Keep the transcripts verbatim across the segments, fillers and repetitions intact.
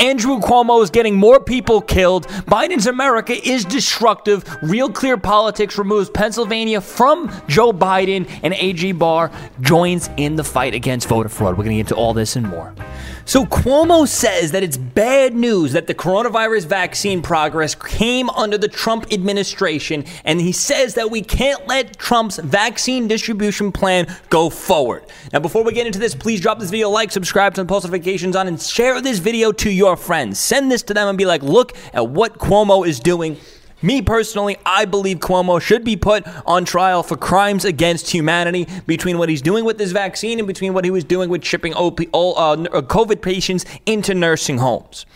Andrew Cuomo is getting more people killed. Biden's America is destructive. Real Clear Politics removes Pennsylvania from Joe Biden, and A G Barr joins in the fight against voter fraud. We're going to get into all this and more. So Cuomo says that it's bad news that the coronavirus vaccine progress came under the Trump administration, and he says that we can't let Trump's vaccine distribution plan go forward. Now, before we get into this, please drop this video a like, subscribe, turn post notifications on, and share this video to your friends. Send this to them and be like, look at what Cuomo is doing. Me personally, I believe Cuomo should be put on trial for crimes against humanity between what he's doing with this vaccine and between what he was doing with shipping O P, all, uh, COVID patients into nursing homes.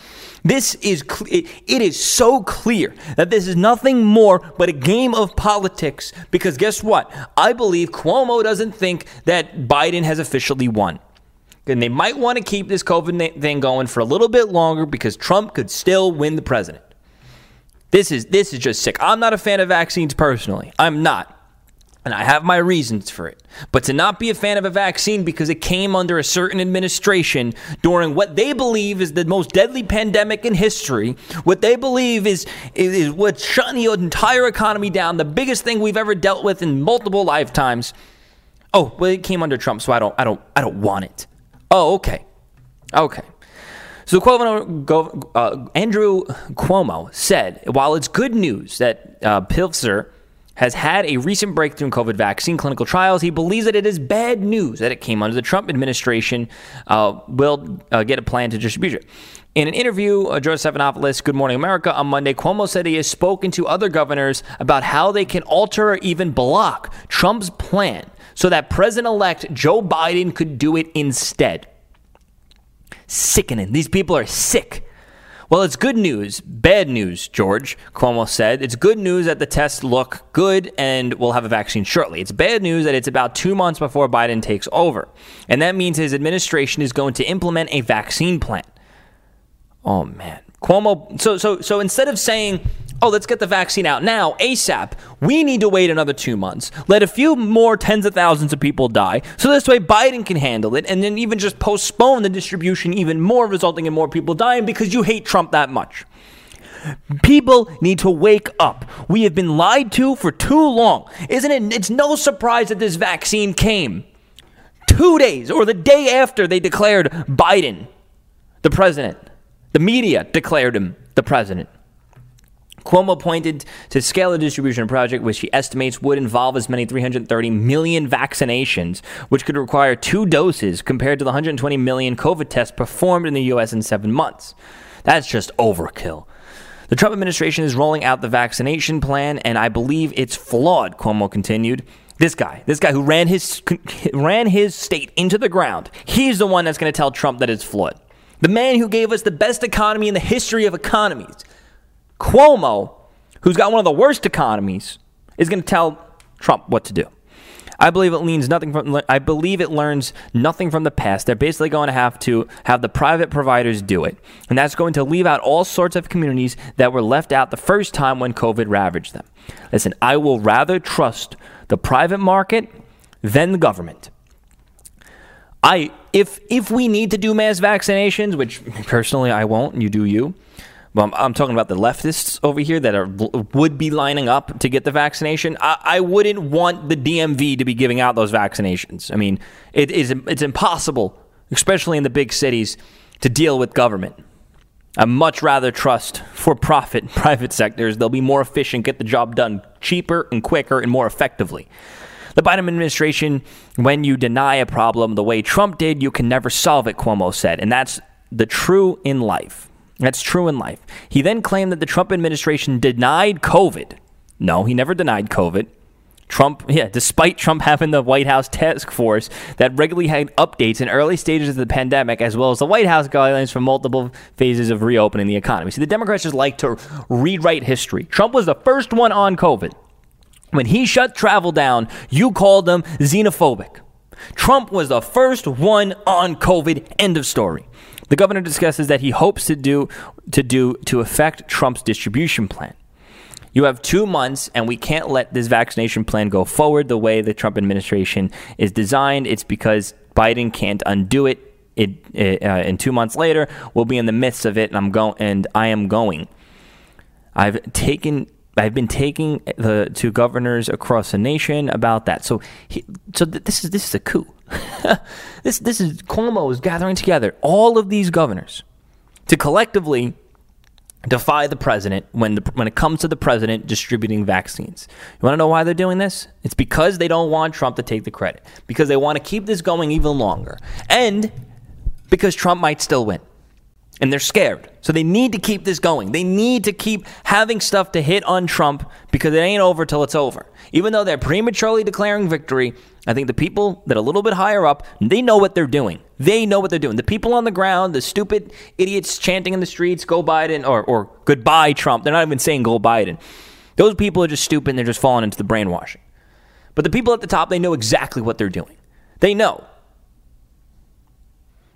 This is, cl- it, it is so clear that this is nothing more but a game of politics, because guess what? I believe Cuomo doesn't think that Biden has officially won. And they might want to keep this COVID thing going for a little bit longer because Trump could still win the president. This is this is just sick. I'm not a fan of vaccines personally. I'm not. And I have my reasons for it. But to not be a fan of a vaccine because it came under a certain administration during what they believe is the most deadly pandemic in history, what they believe is, is, is what's shutting the entire economy down, the biggest thing we've ever dealt with in multiple lifetimes. Oh, well, it came under Trump, so I don't I don't I don't want it. Oh, okay. Okay. So Cuomo, uh, Andrew Cuomo said, while it's good news that uh, Pfizer has had a recent breakthrough in COVID vaccine clinical trials, he believes that it is bad news that it came under the Trump administration. Uh, will uh, get a plan to distribute it. In an interview, uh, George Stephanopoulos, Good Morning America, on Monday, Cuomo said he has spoken to other governors about how they can alter or even block Trump's plan so that President-elect Joe Biden could do it instead. Sickening. These people are sick. Well, it's good news. Bad news, George, Cuomo said. It's good news that the tests look good and we'll have a vaccine shortly. It's bad news that it's about two months before Biden takes over. And that means his administration is going to implement a vaccine plan. Oh, man. Cuomo, so so so instead of saying, oh, let's get the vaccine out now, ASAP, we need to wait another two months, let a few more tens of thousands of people die, so this way Biden can handle it, and then even just postpone the distribution even more, resulting in more people dying because you hate Trump that much. People need to wake up. We have been lied to for too long. Isn't it? It's no surprise that this vaccine came two days or the day after they declared Biden the president. The media declared him the president. Cuomo pointed to scale the distribution project, which he estimates would involve as many as three hundred thirty million vaccinations, which could require two doses compared to the one hundred twenty million COVID tests performed in the U S in seven months. That's just overkill. The Trump administration is rolling out the vaccination plan, and I believe it's flawed, Cuomo continued. This guy, this guy who ran his ran his state into the ground, he's the one that's going to tell Trump that it's flawed. The man who gave us the best economy in the history of economies, Cuomo, who's got one of the worst economies, is going to tell Trump what to do. I believe it leans nothing from. I believe it learns nothing from the past. They're basically going to have to have the private providers do it, and that's going to leave out all sorts of communities that were left out the first time when COVID ravaged them. Listen, I will rather trust the private market than the government. I if if we need to do mass vaccinations, which personally I won't, you do you. Well, I'm, I'm talking about the leftists over here that are would be lining up to get the vaccination. I, I wouldn't want the D M V to be giving out those vaccinations. I mean, it is it's impossible, especially in the big cities, to deal with government. I'd much rather trust for-profit private sectors. They'll be more efficient, get the job done cheaper and quicker and more effectively. The Biden administration, when you deny a problem the way Trump did, you can never solve it, Cuomo said. And that's the true in life. That's true in life. He then claimed that the Trump administration denied COVID. No, he never denied COVID. Trump, yeah, despite Trump having the White House task force that regularly had updates in early stages of the pandemic, as well as the White House guidelines for multiple phases of reopening the economy. See, the Democrats just like to rewrite history. Trump was the first one on COVID. When he shut travel down, you called them xenophobic. Trump was the first one on COVID. End of story. The governor discusses that he hopes to do to do to affect Trump's distribution plan. You have two months, and we can't let this vaccination plan go forward the way the Trump administration is designed. It's because Biden can't undo it. it, it uh, and two months later we'll be in the midst of it, and I'm going, and I am going. I've taken, I've been taking the to governors across the nation about that. So, he, so th- this is this is a coup. this this is Cuomo is gathering together all of these governors to collectively defy the president when the, when it comes to the president distributing vaccines. You want to know why they're doing this? It's because they don't want Trump to take the credit, because they want to keep this going even longer, and because Trump might still win. And they're scared. So they need to keep this going. They need to keep having stuff to hit on Trump, because it ain't over till it's over. Even though they're prematurely declaring victory, I think the people that are a little bit higher up, they know what they're doing. They know what they're doing. The people on the ground, the stupid idiots chanting in the streets, go Biden, or, or goodbye Trump. They're not even saying go Biden. Those people are just stupid, and they're just falling into the brainwashing. But the people at the top, they know exactly what they're doing. They know.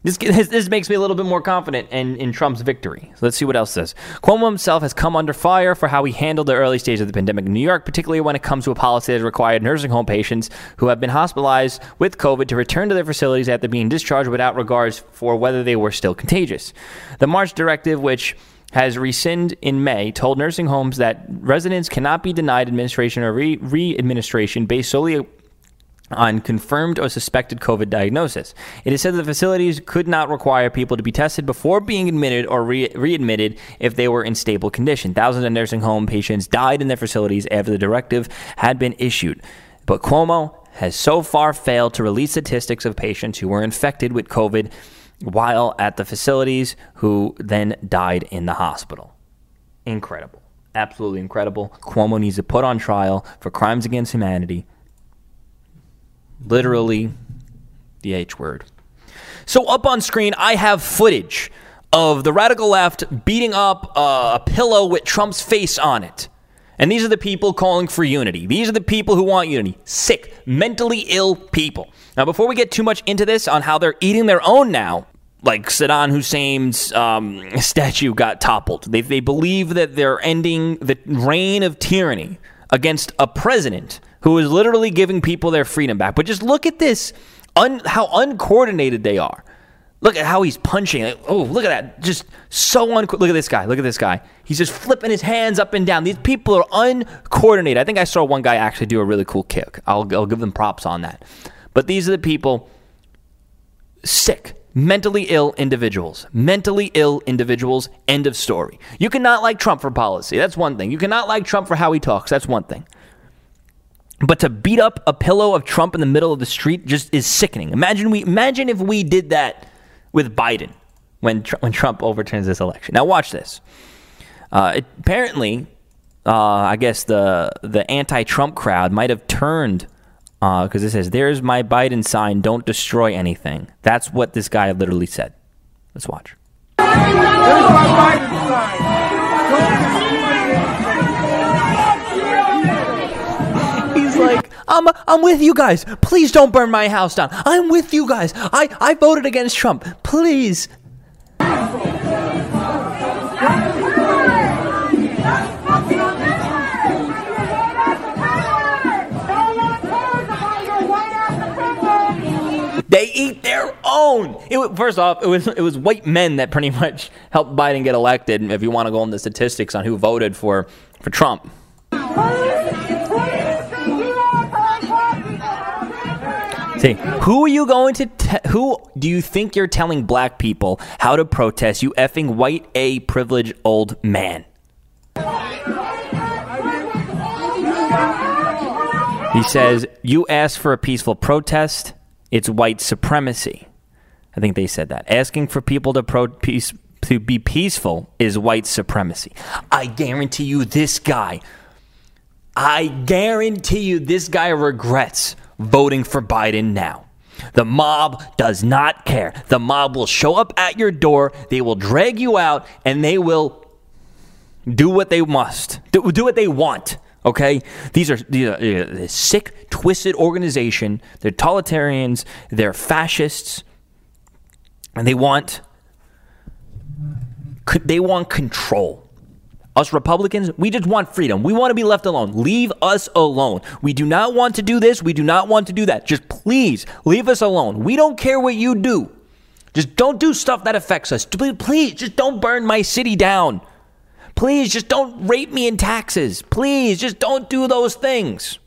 This, this makes me a little bit more confident in, in Trump's victory. So let's see what else says. Cuomo himself has come under fire for how he handled the early stages of the pandemic in New York, particularly when it comes to a policy that required nursing home patients who have been hospitalized with COVID to return to their facilities after being discharged without regards for whether they were still contagious. The March directive, which has rescinded in May, told nursing homes that residents cannot be denied administration or re- re-administration based solely on confirmed or suspected COVID diagnosis. It is said that the facilities could not require people to be tested before being admitted or re- readmitted if they were in stable condition. Thousands of nursing home patients died in their facilities after the directive had been issued. But Cuomo has so far failed to release statistics of patients who were infected with COVID while at the facilities, who then died in the hospital. Incredible. Absolutely incredible. Cuomo needs to put on trial for crimes against humanity. Literally the H word. So up on screen, I have footage of the radical left beating up a pillow with Trump's face on it. And these are the people calling for unity. These are the people who want unity. Sick, mentally ill people. Now, before we get too much into this on how they're eating their own now, like Saddam Hussein's um, statue got toppled. They, they believe that they're ending the reign of tyranny against a president who is literally giving people their freedom back. But just look at this, un, how uncoordinated they are. Look at how he's punching. Like, oh, look at that. Just so uncoordinated. Look at this guy. Look at this guy. He's just flipping his hands up and down. These people are uncoordinated. I think I saw one guy actually do a really cool kick. I'll, I'll give them props on that. But these are the people, sick, mentally ill individuals. Mentally ill individuals, end of story. You cannot like Trump for policy. That's one thing. You cannot like Trump for how he talks. That's one thing. But to beat up a pillow of Trump in the middle of the street just is sickening. Imagine we imagine if we did that with Biden when Tr- when Trump overturns this election. Now watch this. Uh, it, apparently, uh, I guess the the anti-Trump crowd might have turned because uh, it says, "There's my Biden sign. Don't destroy anything." That's what this guy literally said. Let's watch. There's my Biden sign. Don't Like, I'm I'm with you guys. Please don't burn my house down. I'm with you guys. I, I voted against Trump. Please. They eat their own. It, first off, it was it was white men that pretty much helped Biden get elected, if you want to go into statistics on who voted for, for Trump. See, who are you going to? Te- who do you think you're telling black people how to protest? You effing white, a privileged old man. He says, "You asked for a peaceful protest. It's white supremacy." I think they said that. Asking for people to pro- peace to be peaceful is white supremacy. I guarantee you, this guy. I guarantee you, this guy regrets voting for Biden now. The mob does not care. The mob will show up at your door. They will drag you out, and they will do what they must. Do, do what they want. Okay? These are, these are a sick, twisted organization. They're totalitarians. They're fascists, and they want they want control. Us Republicans, we just want freedom. We want to be left alone. Leave us alone. We do not want to do this. We do not want to do that. Just please leave us alone. We don't care what you do. Just don't do stuff that affects us. Please, just don't burn my city down. Please, just don't rape me in taxes. Please, just don't do those things.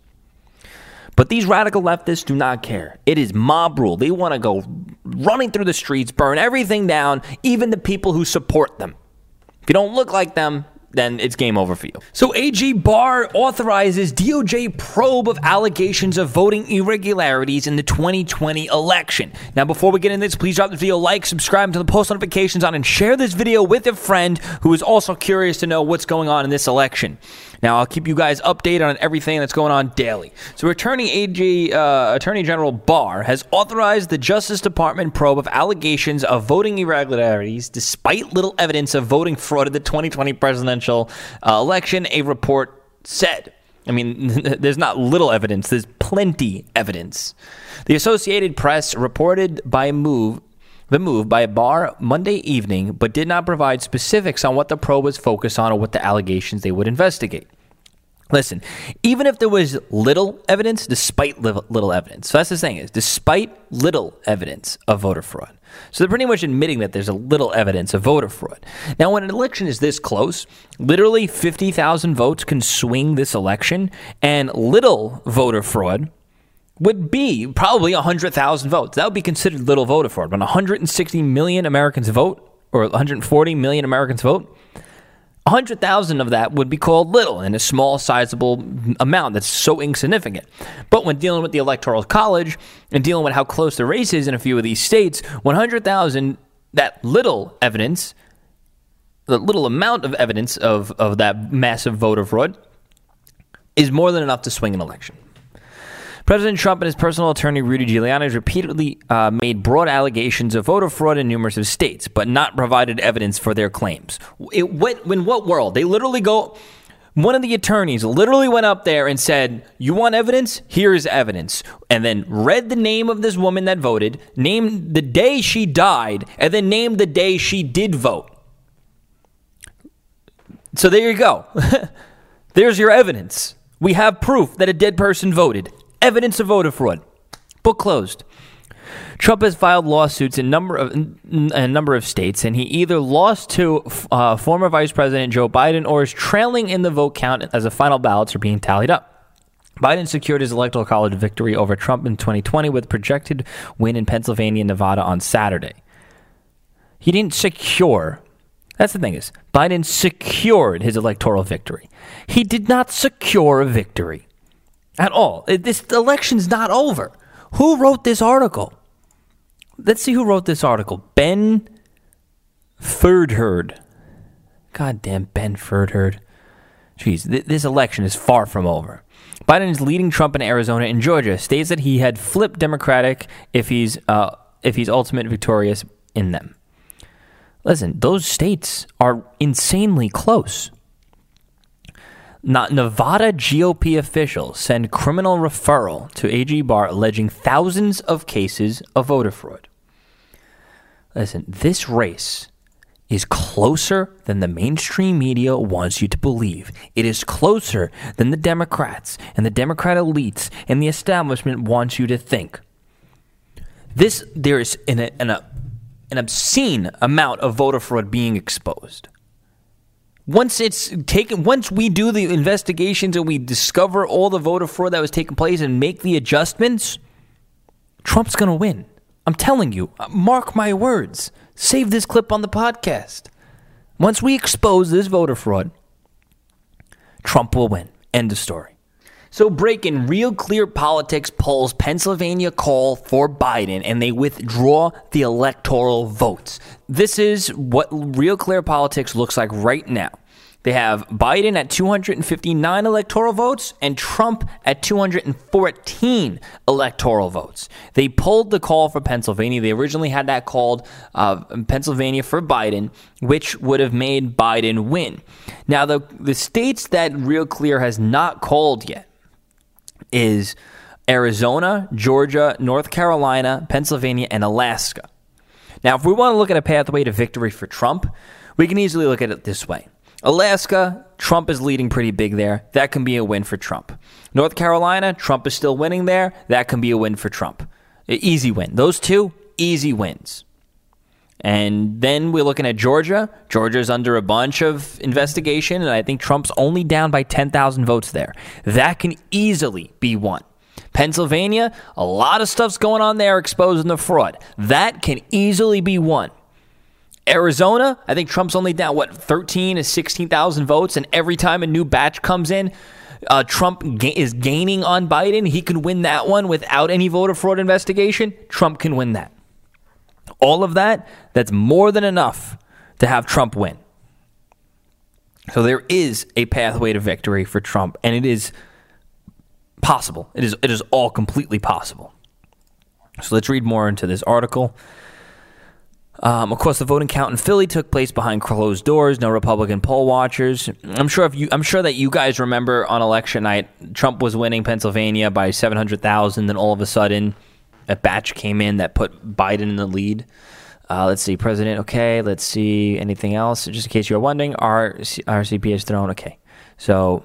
But these radical leftists do not care. It is mob rule. They want to go running through the streets, burn everything down, even the people who support them. If you don't look like them, then it's game over for you. So A G Barr authorizes D O J probe of allegations of voting irregularities in the twenty twenty election. Now, before we get into this, please drop this video a like, subscribe to the post notifications on, and share this video with a friend who is also curious to know what's going on in this election. Now, I'll keep you guys updated on everything that's going on daily. So, Attorney A G, uh, Attorney General Barr has authorized the Justice Department probe of allegations of voting irregularities despite little evidence of voting fraud at the twenty twenty presidential uh, election, a report said. I mean, there's not little evidence. There's plenty evidence. The Associated Press reported by move the move by Barr Monday evening, but did not provide specifics on what the probe was focused on or what the allegations they would investigate. Listen, even if there was little evidence, despite little, little evidence. So that's the thing is, despite little evidence of voter fraud. So they're pretty much admitting that there's a little evidence of voter fraud. Now, when an election is this close, literally fifty thousand votes can swing this election, and little voter fraud would be probably one hundred thousand votes. That would be considered little voter fraud. When one hundred sixty million Americans vote, or one hundred forty million Americans vote, one hundred thousand of that would be called little, and a small, sizable amount that's so insignificant. But when dealing with the Electoral College and dealing with how close the race is in a few of these states, one hundred thousand, that little evidence, the little amount of evidence of, of that massive voter fraud is more than enough to swing an election. President Trump and his personal attorney, Rudy Giuliani, has repeatedly uh, made broad allegations of voter fraud in numerous of states, but not provided evidence for their claims. It, what, in what world? They literally go, one of the attorneys literally went up there and said, you want evidence? Here is evidence. And then read the name of this woman that voted, named the day she died, and then named the day she did vote. So there you go. There's your evidence. We have proof that a dead person voted. Evidence of voter fraud. Book closed. Trump has filed lawsuits in number of in a number of states, and he either lost to uh, former Vice President Joe Biden or is trailing in the vote count as the final ballots are being tallied up. Biden secured his Electoral College victory over Trump in twenty twenty with projected win in Pennsylvania and Nevada on Saturday. He didn't secure. That's the thing is, Biden secured his electoral victory. He did not secure a victory. At all. This election's not over. Who wrote this article? Let's see who wrote this article. Ben Furtherd. Goddamn Ben Furtherd. Jeez, th- this election is far from over. Biden is leading Trump in Arizona and Georgia. States that he had flipped Democratic if he's uh, if he's ultimately victorious in them. Listen, those states are insanely close. Not Nevada G O P officials send criminal referral to A G Barr alleging thousands of cases of voter fraud. Listen, this race is closer than the mainstream media wants you to believe. It is closer than the Democrats and the Democrat elites and the establishment wants you to think. This, there is an, an, an obscene amount of voter fraud being exposed. Once it's taken, once we do the investigations and we discover all the voter fraud that was taking place and make the adjustments, Trump's going to win. I'm telling you, mark my words. Save this clip on the podcast. Once we expose this voter fraud, Trump will win. End of story. So break in Real Clear Politics polls Pennsylvania call for Biden, and they withdraw the electoral votes. This is what Real Clear Politics looks like right now. They have Biden at two hundred fifty-nine electoral votes and Trump at two hundred fourteen electoral votes. They pulled the call for Pennsylvania. They originally had that called uh, Pennsylvania for Biden, which would have made Biden win. Now, the, the states that Real Clear has not called yet is Arizona, Georgia, North Carolina, Pennsylvania, and Alaska. Now, if we want to look at a pathway to victory for Trump, we can easily look at it this way. Alaska, Trump is leading pretty big there. That can be a win for Trump. North Carolina, Trump is still winning there. That can be a win for Trump. Easy win. Those two, easy wins. And then we're looking at Georgia. Georgia's under a bunch of investigation, and I think Trump's only down by ten thousand votes there. That can easily be won. Pennsylvania, a lot of stuff's going on there exposing the fraud. That can easily be won. Arizona, I think Trump's only down, what, thirteen to sixteen thousand votes, and every time a new batch comes in, Uh, Trump ga- is gaining on Biden. He can win that one without any voter fraud investigation. Trump can win that. All of that, that's more than enough to have Trump win. So there is a pathway to victory for Trump, and it is possible. It is, it is all completely possible. So let's read more into this article. Um, of course, the voting count in Philly took place behind closed doors. No Republican poll watchers. I'm sure if you, I'm sure that you guys remember on election night, Trump was winning Pennsylvania by seven hundred thousand. Then all of a sudden, a batch came in that put Biden in the lead. Uh, let's see, President. Okay, let's see anything else. Just in case you're wondering, R C P has thrown. Okay, so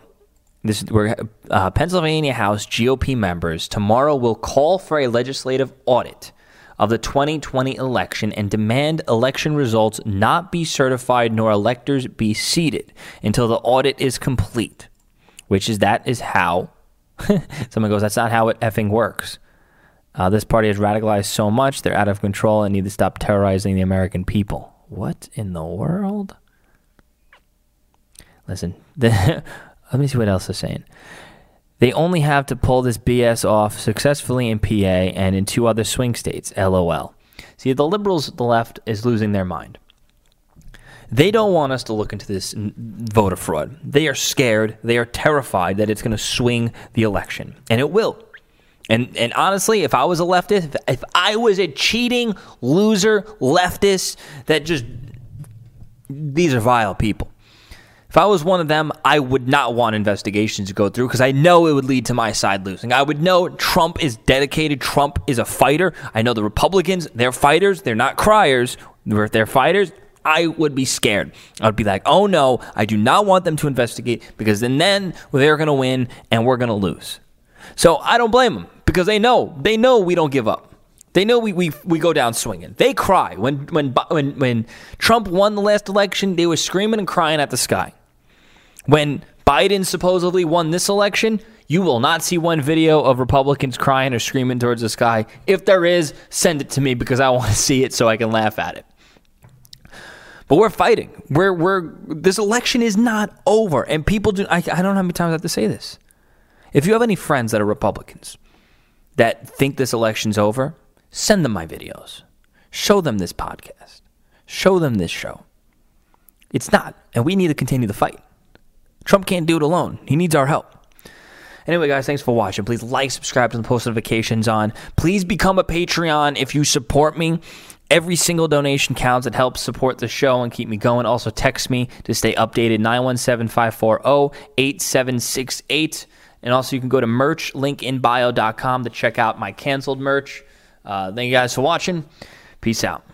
this we're uh, Pennsylvania House G O P members tomorrow will call for a legislative audit of the twenty twenty election and demand election results not be certified nor electors be seated until the audit is complete, which is that is how someone goes, that's not how it effing works. Uh, this party has radicalized so much, they're out of control and need to stop terrorizing the American people. What in the world? Listen, the, let me see what else they're saying. They only have to pull this B S off successfully in P A and in two other swing states, LOL. See, the liberals, the left, is losing their mind. They don't want us to look into this voter fraud. They are scared. They are terrified that it's going to swing the election. And it will. And and honestly, if I was a leftist, if, if I was a cheating, loser leftist that just, these are vile people. If I was one of them, I would not want investigations to go through because I know it would lead to my side losing. I would know Trump is dedicated. Trump is a fighter. I know the Republicans, they're fighters. They're not criers. If they're fighters, I would be scared. I would be like, oh, no, I do not want them to investigate because then, then they're going to win and we're going to lose. So I don't blame them because they know. They know we don't give up. They know we we we go down swinging. They cry. When when when when Trump won the last election, they were screaming and crying at the sky. When Biden supposedly won this election, you will not see one video of Republicans crying or screaming towards the sky. If there is, send it to me because I want to see it so I can laugh at it. But we're fighting. We're we're this election is not over, and people do. I I don't know how many times I have to say this. If you have any friends that are Republicans that think this election's over, send them my videos. Show them this podcast. Show them this show. It's not. And we need to continue the fight. Trump can't do it alone. He needs our help. Anyway, guys, thanks for watching. Please like, subscribe, turn the post notifications on. Please become a Patreon if you support me. Every single donation counts. It helps support the show and keep me going. Also, text me to stay updated, nine one seven, five four zero, eight seven six eight. And also, you can go to merch, link in bio dot com to check out my canceled merch. Uh, thank you guys for watching. Peace out.